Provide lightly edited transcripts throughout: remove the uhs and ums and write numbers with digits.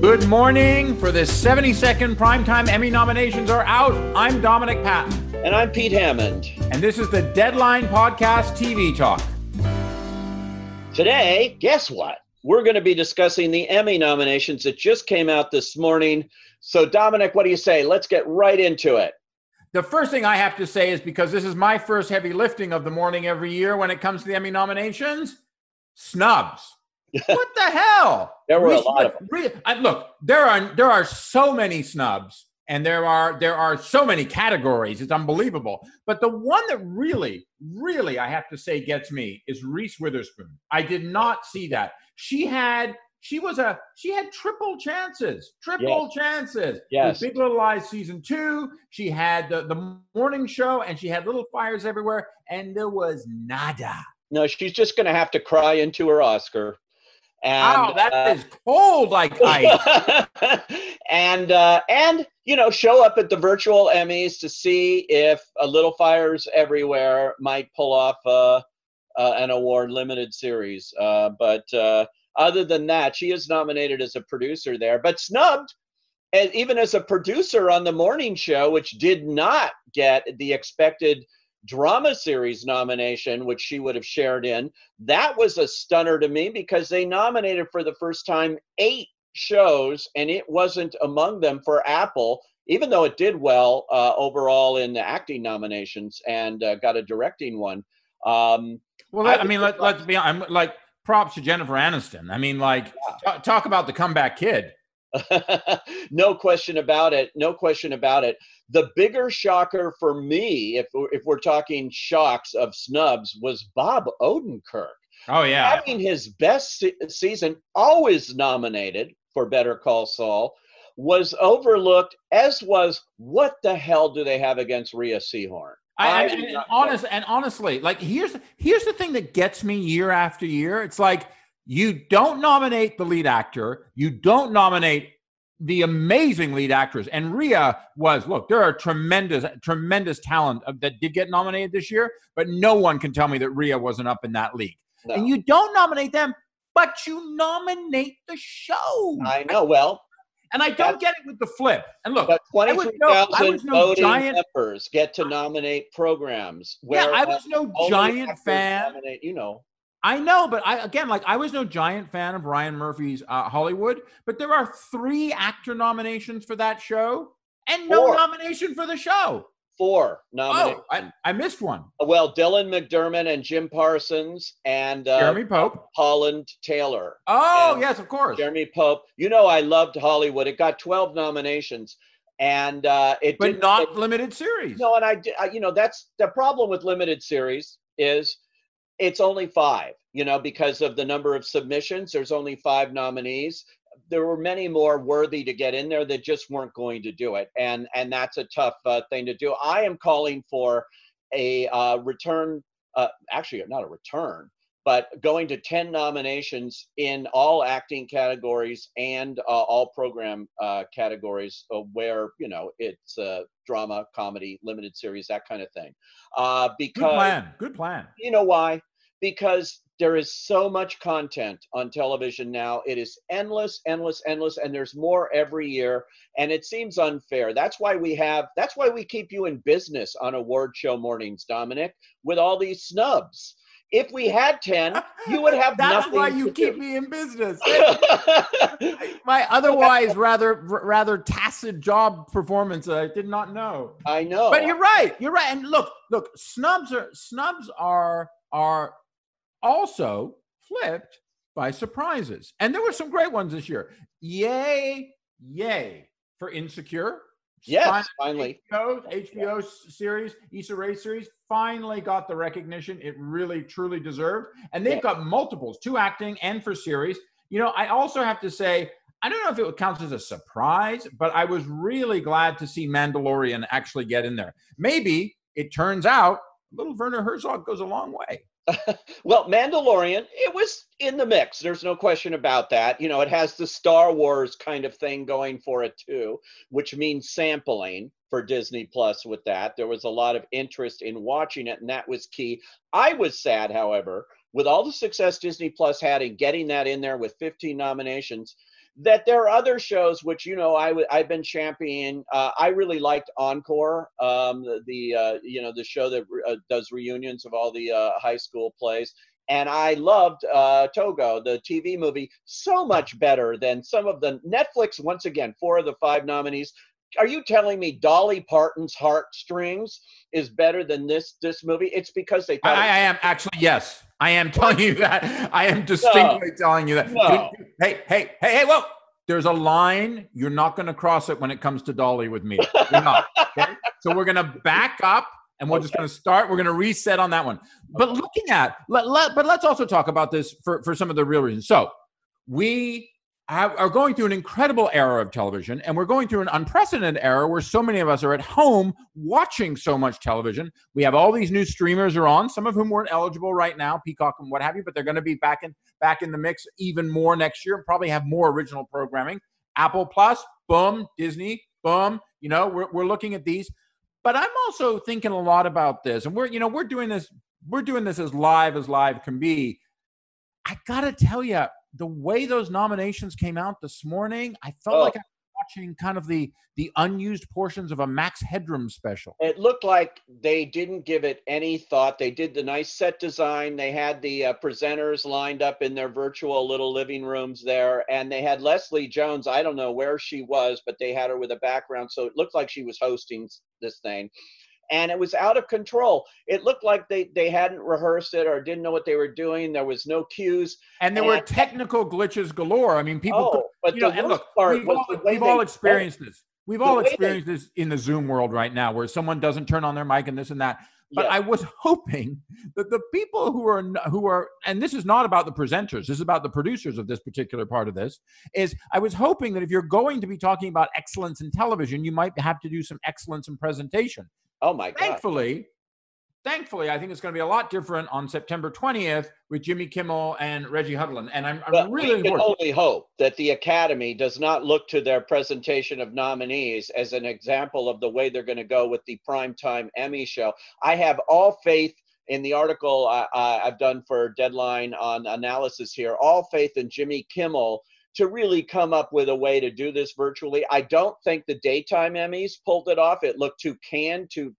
Good morning. For the 72nd Primetime Emmy nominations are out. I'm Dominic Patton. And I'm Pete Hammond. And this is the Deadline Podcast TV Talk. Today, guess what? We're going to be discussing the Emmy nominations that just came out this morning. So, Dominic, what do you say? Let's get right into it. The first thing I have to say is, because this is my first heavy lifting of the morning every year when it comes to the Emmy nominations, snubs. What the hell? There were a lot of them. Look, there are so many snubs, and there are so many categories. It's unbelievable. But the one that really, I have to say gets me is Reese Witherspoon. I did not see that. She had triple chances. Yes. With Big Little Lies season 2, she had the Morning Show, and she had Little Fires Everywhere, and there was nada. No, she's just going to have to cry into her Oscar. And, that is cold like ice. and you know, show up at the virtual Emmys to see if a Little Fires Everywhere might pull off an award limited series. But other than that, she is nominated as a producer there, but snubbed even as a producer on The Morning Show, which did not get the expected drama series nomination, which she would have shared in. That was a stunner to me, because they nominated for the first time 8 shows, and it wasn't among them for Apple, even though it did well overall in the acting nominations and got a directing one. Let's be honest. I'm like, props to Jennifer Aniston. I mean, like, yeah. Talk about the comeback kid. No question about it. The bigger shocker for me, if we're talking shocks of snubs, was Bob Odenkirk. Oh, yeah. Having his best season, always nominated for Better Call Saul, was overlooked, as was, what the hell do they have against Rhea Seehorn? Honestly, like, here's the thing that gets me year after year. It's like, you don't nominate the lead actor. You don't nominate the amazing lead actress. And Rhea was, look, there are tremendous talent that did get nominated this year, but no one can tell me that Rhea wasn't up in that league. No. And you don't nominate them, but you nominate the show. I know, well. And I don't get it with the flip. And look, 23,000 voting members get to nominate programs. Yeah, I was no giant fan. Nominate, you know. I know, but I was no giant fan of Ryan Murphy's Hollywood, but there are 3 actor nominations for that show, and no nomination for the show. 4 nominations. Oh, I missed one. Well, Dylan McDermott and Jim Parsons and Jeremy Pope. Holland Taylor. Oh, yes, of course. Jeremy Pope. You know, I loved Hollywood. It got 12 nominations. And limited series. No, and I that's the problem with limited series is, it's only 5, you know, because of the number of submissions. There's only 5 nominees. There were many more worthy to get in there that just weren't going to do it. And that's a tough thing to do. I am calling for a return, actually not a return, but going to 10 nominations in all acting categories and all program categories where, you know, it's drama, comedy, limited series, that kind of thing. Because Good plan. You know why? Because there is so much content on television now. It is endless, and there's more every year, and it seems unfair. That's why we keep you in business on award show mornings, Dominic, with all these snubs. If we had 10, you would have nothing. That's why you keep me in business. My otherwise rather tacit job performance that I did not know. I know. But you're right. And look, snubs are also flipped by surprises. And there were some great ones this year. Yay for Insecure. Yes, finally. HBO's series, Issa Rae's series, finally got the recognition it really, truly deserved. And they've got multiples, two acting and for series. You know, I also have to say, I don't know if it counts as a surprise, but I was really glad to see Mandalorian actually get in there. Maybe it turns out little Werner Herzog goes a long way. Well, Mandalorian, it was in the mix. There's no question about that. You know, it has the Star Wars kind of thing going for it too, which means sampling for Disney Plus with that. There was a lot of interest in watching it, and that was key. I was sad, however, with all the success Disney Plus had in getting that in there with 15 nominations, that there are other shows which, you know, I've been championing. I really liked Encore, you know, the show that does reunions of all the high school plays. And I loved Togo, the TV movie, so much better than some of the Netflix. Once again, 4 of the 5 nominees. Are you telling me Dolly Parton's Heartstrings is better than this movie? It's because they thought I am actually, yes. I am telling you that. I am distinctly telling you that. No. Hey, whoa. There's a line. You're not going to cross it when it comes to Dolly with me. You're not. Okay? So we're going to back up and we're just going to start. We're going to reset on that one. But looking at, but let's also talk about this for some of the real reasons. So we are going through an incredible era of television, and we're going through an unprecedented era where so many of us are at home watching so much television. We have all these new streamers are on, some of whom weren't eligible right now, Peacock and what have you, but they're going to be back in the mix even more next year and probably have more original programming. Apple Plus, boom, Disney, boom. You know, we're looking at these. But I'm also thinking a lot about this, and we're doing this as live can be. I got to tell you, the way those nominations came out this morning, I felt like I was watching kind of the unused portions of a Max Headroom special. It looked like they didn't give it any thought. They did the nice set design. They had the presenters lined up in their virtual little living rooms there, and they had Leslie Jones. I don't know where she was, but they had her with a background, so it looked like she was hosting this thing. And it was out of control. It looked like they hadn't rehearsed it or didn't know what they were doing. There was no cues. And there were technical glitches galore. I mean, people we've all experienced this. We've all experienced this in the Zoom world right now where someone doesn't turn on their mic and this and that. But I was hoping that the people who are, and this is not about the presenters, this is about the producers of this particular part of this, is I was hoping that if you're going to be talking about excellence in television, you might have to do some excellence in presentation. Oh my God. Thankfully, I think it's going to be a lot different on September 20th with Jimmy Kimmel and Reggie Hudlin. And I'm really only hope that the Academy does not look to their presentation of nominees as an example of the way they're going to go with the Primetime Emmy show. I have all faith in the article I've done for Deadline on analysis here, all faith in Jimmy Kimmel to really come up with a way to do this virtually. I don't think the daytime Emmys pulled it off. It looked too canned, too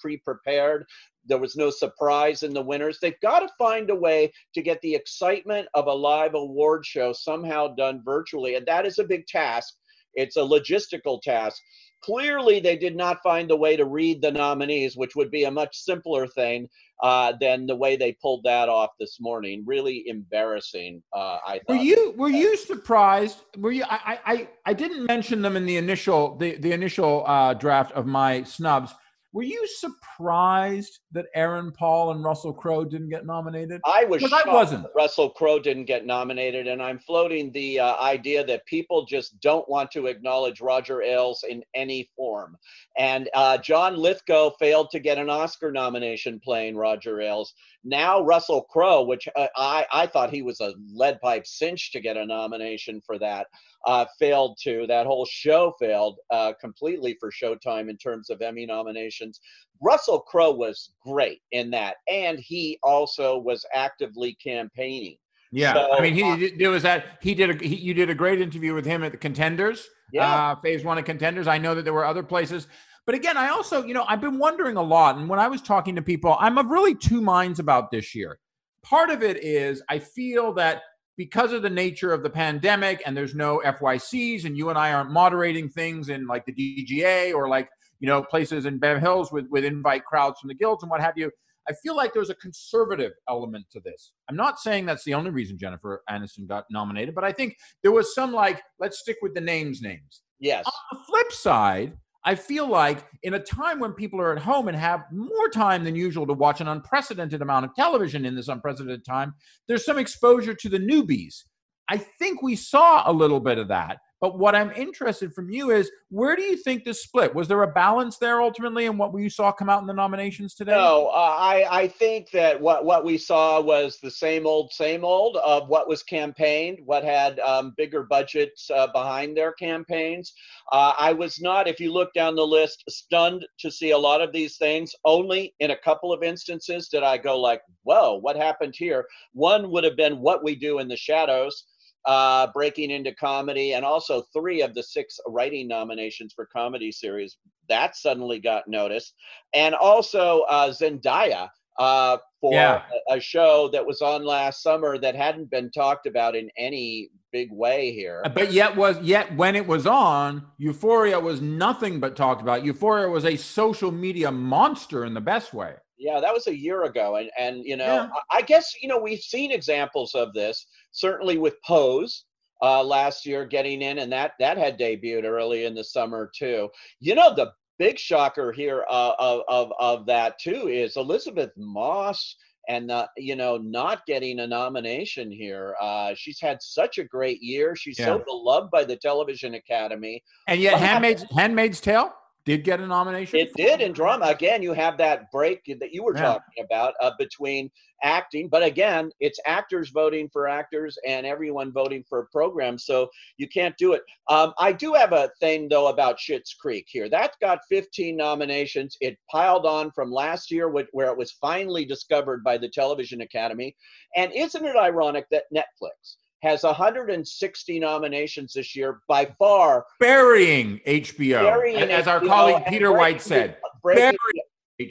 pre-prepared. There was no surprise in the winners. They've got to find a way to get the excitement of a live award show somehow done virtually, and that is a big task. It's a logistical task. Clearly, they did not find a way to read the nominees, which would be a much simpler thing than the way they pulled that off this morning. Really embarrassing, I thought. Were you surprised? Were you? I didn't mention them in the initial draft of my snubs. Were you surprised that Aaron Paul and Russell Crowe didn't get nominated? I was shocked that Russell Crowe didn't get nominated, and I'm floating the idea that people just don't want to acknowledge Roger Ailes in any form. And John Lithgow failed to get an Oscar nomination playing Roger Ailes. Now Russell Crowe, which I thought he was a lead pipe cinch to get a nomination for that, failed to. That whole show failed completely for Showtime in terms of Emmy nominations. Russell Crowe was great in that, and he also was actively campaigning. Yeah, so, I mean, you did a great interview with him at the Contenders, Phase 1 of Contenders. I know that there were other places, but again, I also, you know, I've been wondering a lot, and when I was talking to people, I'm of really two minds about this year. Part of it is I feel that because of the nature of the pandemic, and there's no FYCs, and you and I aren't moderating things in like the DGA or like, you know, places in Beverly Hills with invite crowds from the guilds and what have you. I feel like there's a conservative element to this. I'm not saying that's the only reason Jennifer Aniston got nominated, but I think there was some like, let's stick with the names. Yes. On the flip side, I feel like in a time when people are at home and have more time than usual to watch an unprecedented amount of television in this unprecedented time, there's some exposure to the newbies. I think we saw a little bit of that. But what I'm interested from you is, where do you think this split? Was there a balance there ultimately in what you saw come out in the nominations today? No, I think that what we saw was the same old of what was campaigned, what had bigger budgets behind their campaigns. I was not, if you look down the list, stunned to see a lot of these things. Only in a couple of instances did I go like, whoa, what happened here? One would have been What We Do in the Shadows, breaking into comedy, and also 3 of the 6 writing nominations for comedy series that suddenly got noticed, and also Zendaya for a show that was on last summer that hadn't been talked about in any big way here, but yet when it was on, Euphoria was nothing but talked about. Euphoria was a social media monster in the best way. Yeah, that was a year ago. And you know, I guess, you know, we've seen examples of this, certainly with Pose last year getting in, and that had debuted early in the summer, too. You know, the big shocker here of that, too, is Elizabeth Moss and, you know, not getting a nomination here. She's had such a great year. She's so beloved by the Television Academy. And yet Handmaid's Tale did get a nomination. It did in drama. Again, you have that break that you were talking about between acting. But again, it's actors voting for actors and everyone voting for a program. So you can't do it. I do have a thing, though, about Schitt's Creek here. That got 15 nominations. It piled on from last year, where it was finally discovered by the Television Academy. And isn't it ironic that Netflix has 160 nominations this year, by far burying HBO, as our colleague Peter White said, breaking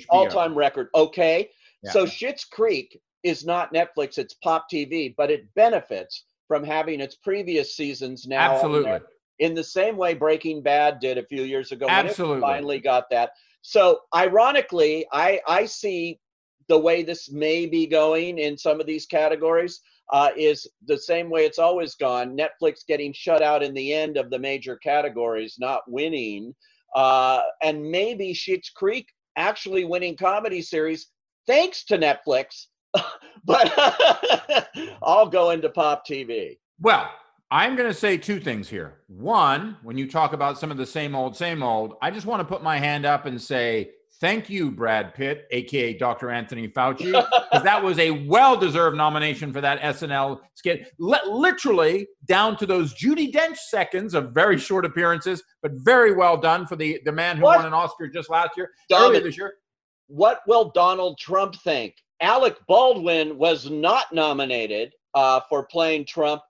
all-time record. Okay, so Schitt's Creek is not Netflix; it's Pop TV, but it benefits from having its previous seasons now. Absolutely, in the same way Breaking Bad did a few years ago. Absolutely, when it finally got that. So, ironically, I see the way this may be going in some of these categories is the same way it's always gone. Netflix getting shut out in the end of the major categories, not winning. And maybe Schitt's Creek actually winning comedy series, thanks to Netflix. But I'll go into Pop TV. Well, I'm going to say two things here. One, when you talk about some of the same old, I just want to put my hand up and say, thank you, Brad Pitt, a.k.a. Dr. Anthony Fauci, because that was a well-deserved nomination for that SNL skit. Literally down to those Judi Dench seconds of very short appearances, but very well done for the man who won an Oscar just last year, earlier this year. What will Donald Trump think? Alec Baldwin was not nominated for playing Trump.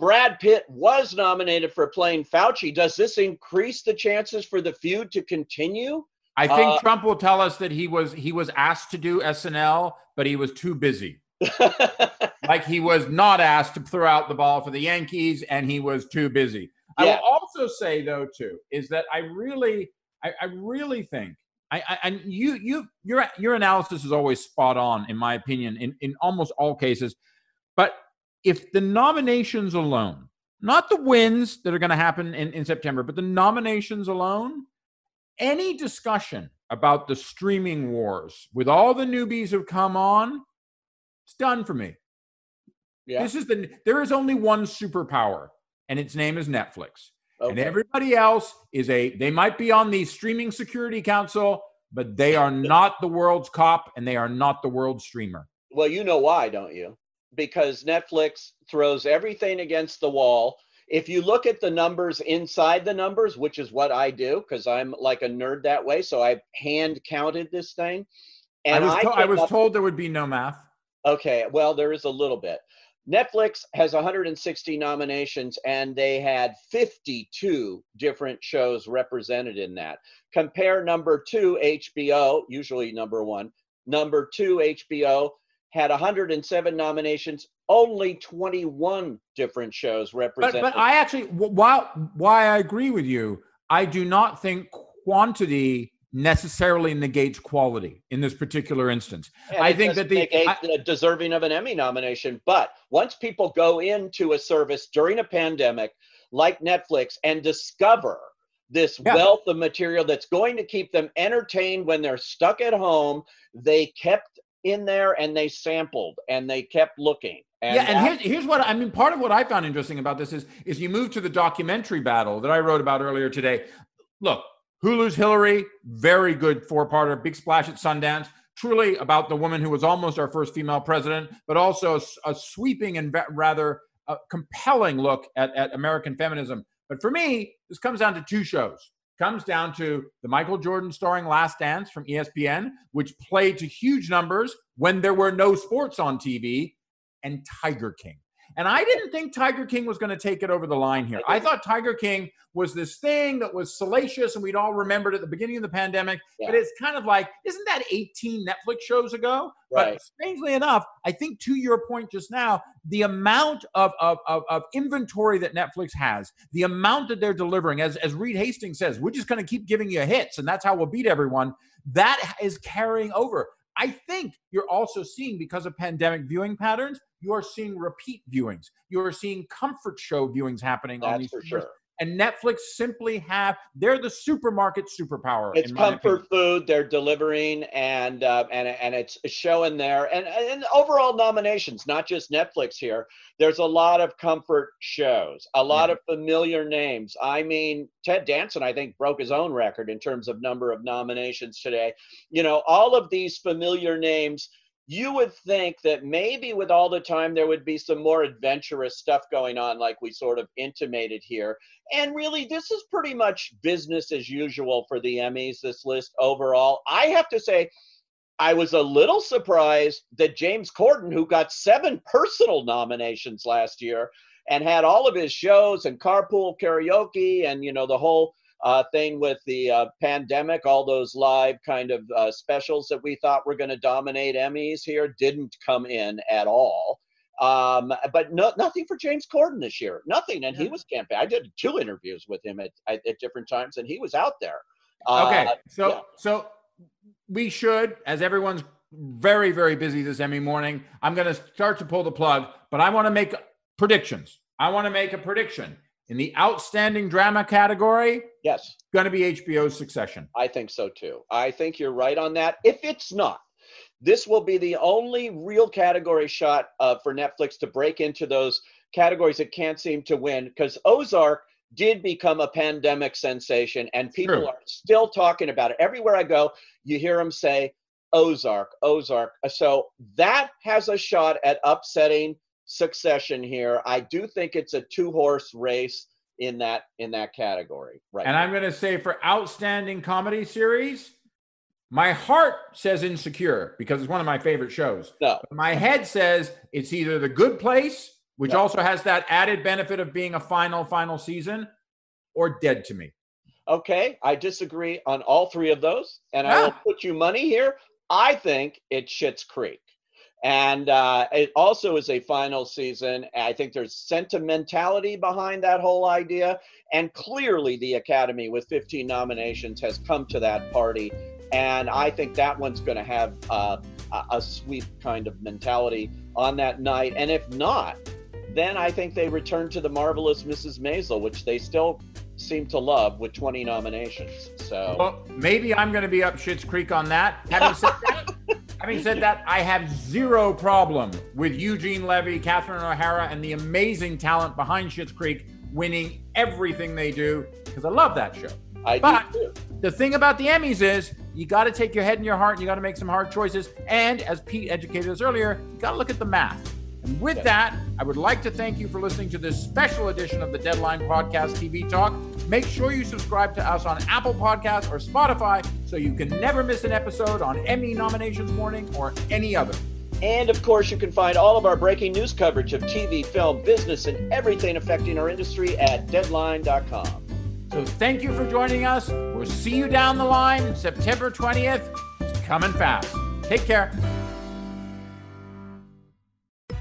Brad Pitt was nominated for playing Fauci. Does this increase the chances for the feud to continue? I think Trump will tell us that he was asked to do SNL, but he was too busy. Like, he was not asked to throw out the ball for the Yankees, and he was too busy. Yeah. I will also say, though, too, is that I really think and your analysis is always spot on, in my opinion, in almost all cases. But if the nominations alone, not the wins that are going to happen in September, but the nominations alone, any discussion about the streaming wars with all the newbies who've come on, it's done for me. Yeah. There is only one superpower, and its name is Netflix. Okay. And everybody else is they might be on the Streaming Security Council, but they are not the world's cop, and they are not the world's streamer. Well, you know why, don't you? Because Netflix throws everything against the wall. If you look at the numbers inside the numbers, which is what I do, because I'm like a nerd that way, so I hand counted this thing. And I was told there would be no math. Okay, well, there is a little bit. Netflix has 160 nominations, and they had 52 different shows represented in that. Compare number 2, HBO, usually number 1. Number 2, HBO, had 107 nominations, only 21 different shows represented. But I actually, why I agree with you, I do not think quantity necessarily negates quality in this particular instance. And I think that the deserving of an Emmy nomination, but once people go into a service during a pandemic like Netflix and discover this wealth of material that's going to keep them entertained when they're stuck at home. They kept in there and they sampled and they kept looking. And yeah, and here's what I mean. Part of what I found interesting about this is you move to the documentary battle that I wrote about earlier today. Look, Hulu's Hillary, very good four-parter, big splash at Sundance, truly about the woman who was almost our first female president, but also a sweeping and rather compelling look at American feminism. But for me, this comes down to two shows. Comes down to the Michael Jordan starring Last Dance from ESPN, which played to huge numbers when there were no sports on TV, and Tiger King. And I didn't think Tiger King was going to take it over the line here. I thought Tiger King was this thing that was salacious and we'd all remembered at the beginning of the pandemic. Yeah. But it's kind of like, isn't that 18 Netflix shows ago? Right. But strangely enough, I think to your point just now, the amount of inventory that Netflix has, the amount that they're delivering, as Reed Hastings says, we're just going to keep giving you hits and that's how we'll beat everyone. That is carrying over. I think you're also seeing, because of pandemic viewing patterns, you are seeing repeat viewings. You are seeing comfort show viewings happening on these shows. And Netflix simply they're the supermarket superpower. It's comfort food they're delivering, and it's showing there. And overall nominations, not just Netflix here. There's a lot of comfort shows, a lot of familiar names. I mean, Ted Danson, I think, broke his own record in terms of number of nominations today. You know, all of these familiar names. You would think that maybe with all the time, there would be some more adventurous stuff going on, like we sort of intimated here. And really, this is pretty much business as usual for the Emmys, this list overall. I have to say, I was a little surprised that James Corden, who got 7 personal nominations last year and had all of his shows and Carpool Karaoke and, you know, the whole thing with the pandemic, all those live kind of specials that we thought were going to dominate Emmys here didn't come in at all. But nothing for James Corden this year, nothing. And he was campaigning. I did 2 interviews with him at different times, and he was out there. So we should, as everyone's very, very busy this Emmy morning, I'm going to start to pull the plug, but I want to make predictions. I want to make a prediction. In the outstanding drama category, yes, going to be HBO's Succession. I think so too. I think you're right on that. If it's not, this will be the only real category shot for Netflix to break into those categories that can't seem to win, because Ozark did become a pandemic sensation and people are still talking about it. Everywhere I go, you hear them say, Ozark, Ozark. So that has a shot at upsetting Succession here. I do think it's a 2-horse race in that category, right? And now, I'm going to say for outstanding comedy series, my heart says Insecure because it's one of my favorite shows. No. But my head says it's either The Good Place, which also has that added benefit of being a final season, or Dead to Me. Okay, I disagree on all 3 of those, and I will put you money here. I think it's Schitt's Creek. And it also is a final season. I think there's sentimentality behind that whole idea. And clearly the Academy with 15 nominations has come to that party. And I think that one's going to have a sweep kind of mentality on that night. And if not, then I think they return to The Marvelous Mrs. Maisel, which they still seem to love, with 20 nominations. So, well, maybe I'm going to be up Schitt's Creek on that. Having said that, I have zero problem with Eugene Levy, Catherine O'Hara, and the amazing talent behind Schitt's Creek winning everything they do, because I love that show. But the thing about the Emmys is you got to take your head and your heart, and you got to make some hard choices. And as Pete educated us earlier, you got to look at the math. And with that, I would like to thank you for listening to this special edition of the Deadline Podcast TV Talk. Make sure you subscribe to us on Apple Podcasts or Spotify so you can never miss an episode on Emmy nominations morning or any other. And of course, you can find all of our breaking news coverage of TV, film, business, and everything affecting our industry at deadline.com. So thank you for joining us. We'll see you down the line. September 20th. It's coming fast. Take care.